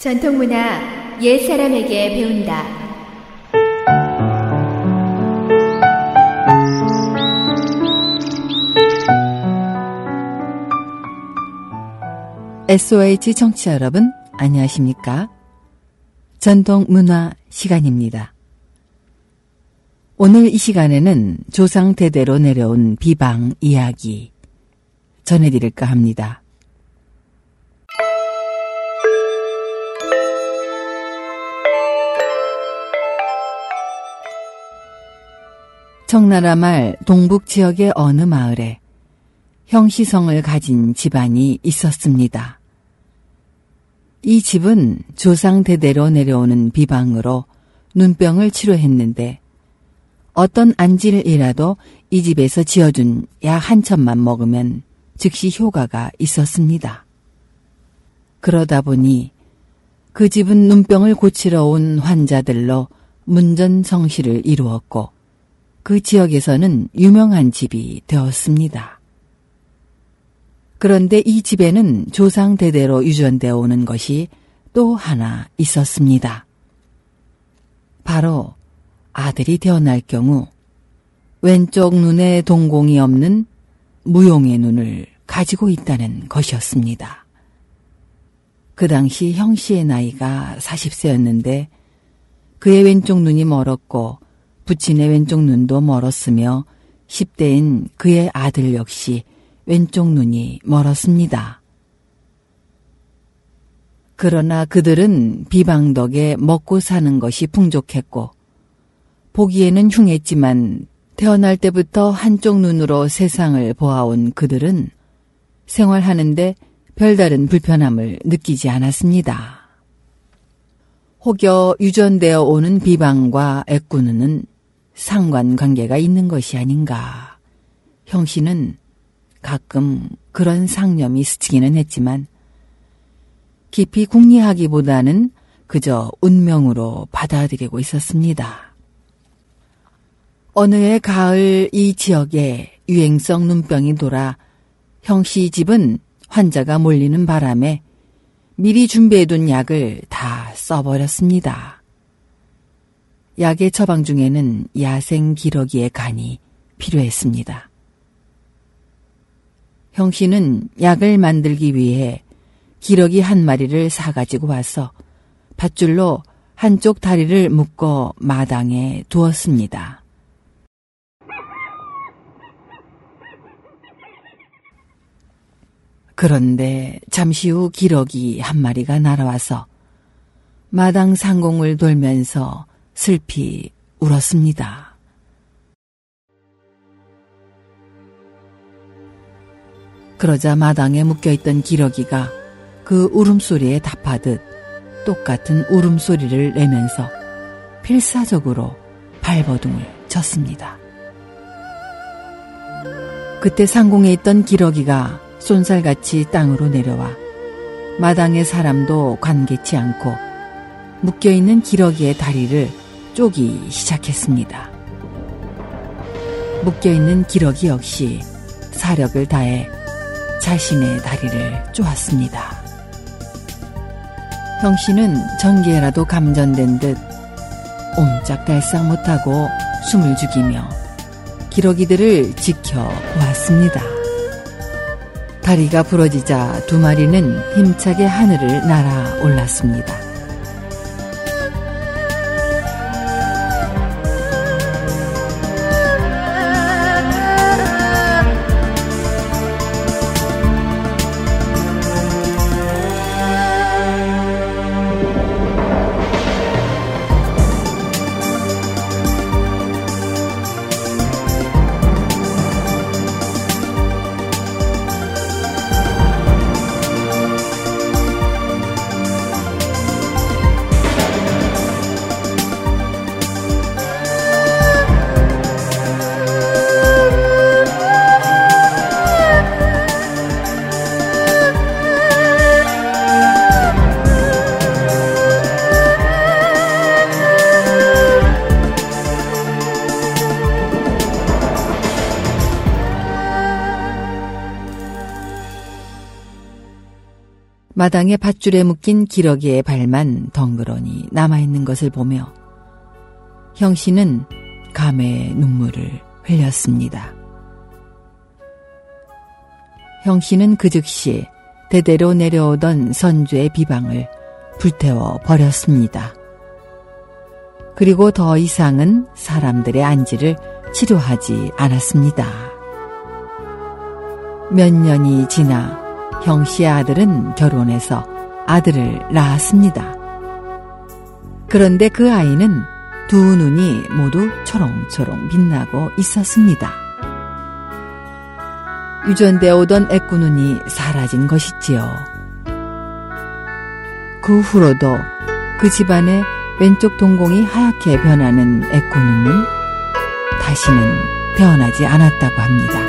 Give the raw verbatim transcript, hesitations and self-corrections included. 전통문화 옛사람에게 배운다. 에스오에이치 청취자 여러분, 안녕하십니까? 전통문화 시간입니다. 오늘 이 시간에는 조상 대대로 내려온 비방 이야기 전해드릴까 합니다. 청나라 말 동북 지역의 어느 마을에 형시성을 가진 집안이 있었습니다. 이 집은 조상 대대로 내려오는 비방으로 눈병을 치료했는데 어떤 안질이라도 이 집에서 지어준 약 한 첩만 먹으면 즉시 효과가 있었습니다. 그러다 보니 그 집은 눈병을 고치러 온 환자들로 문전성시를 이루었고 그 지역에서는 유명한 집이 되었습니다. 그런데 이 집에는 조상 대대로 유전되어 오는 것이 또 하나 있었습니다. 바로 아들이 태어날 경우 왼쪽 눈에 동공이 없는 무용의 눈을 가지고 있다는 것이었습니다. 그 당시 형씨의 나이가 사십 세였는데 그의 왼쪽 눈이 멀었고 부친의 왼쪽 눈도 멀었으며 십 대인 그의 아들 역시 왼쪽 눈이 멀었습니다. 그러나 그들은 비방 덕에 먹고 사는 것이 풍족했고 보기에는 흉했지만 태어날 때부터 한쪽 눈으로 세상을 보아온 그들은 생활하는데 별다른 불편함을 느끼지 않았습니다. 혹여 유전되어 오는 비방과 애꾸는 상관관계가 있는 것이 아닌가. 형씨는 가끔 그런 상념이 스치기는 했지만 깊이 궁리하기보다는 그저 운명으로 받아들이고 있었습니다. 어느 해 가을 이 지역에 유행성 눈병이 돌아 형씨 집은 환자가 몰리는 바람에 미리 준비해둔 약을 다 써버렸습니다. 약의 처방 중에는 야생 기러기의 간이 필요했습니다. 형씨는 약을 만들기 위해 기러기 한 마리를 사가지고 와서 밧줄로 한쪽 다리를 묶어 마당에 두었습니다. 그런데 잠시 후 기러기 한 마리가 날아와서 마당 상공을 돌면서 슬피 울었습니다. 그러자 마당에 묶여있던 기러기가 그 울음소리에 답하듯 똑같은 울음소리를 내면서 필사적으로 발버둥을 쳤습니다. 그때 상공에 있던 기러기가 쏜살같이 땅으로 내려와 마당의 사람도 관개치 않고 묶여있는 기러기의 다리를 쪼기 시작했습니다. 묶여있는 기러기 역시 사력을 다해 자신의 다리를 쪼았습니다. 형씨는 전기에라도 감전된 듯 옴짝달싹 못하고 숨을 죽이며 기러기들을 지켜보았습니다. 다리가 부러지자 두 마리는 힘차게 하늘을 날아올랐습니다. 마당에 밧줄에 묶인 기러기의 발만 덩그러니 남아있는 것을 보며 형씨는 감회의 눈물을 흘렸습니다. 형씨는 그 즉시 대대로 내려오던 선주의 비방을 불태워 버렸습니다. 그리고 더 이상은 사람들의 안지를 치료하지 않았습니다. 몇 년이 지나 형씨의 아들은 결혼해서 아들을 낳았습니다. 그런데 그 아이는 두 눈이 모두 초롱초롱 빛나고 있었습니다. 유전되어 오던 애꾸눈이 사라진 것이지요. 그 후로도 그 집안의 왼쪽 동공이 하얗게 변하는 애꾸눈은 다시는 태어나지 않았다고 합니다.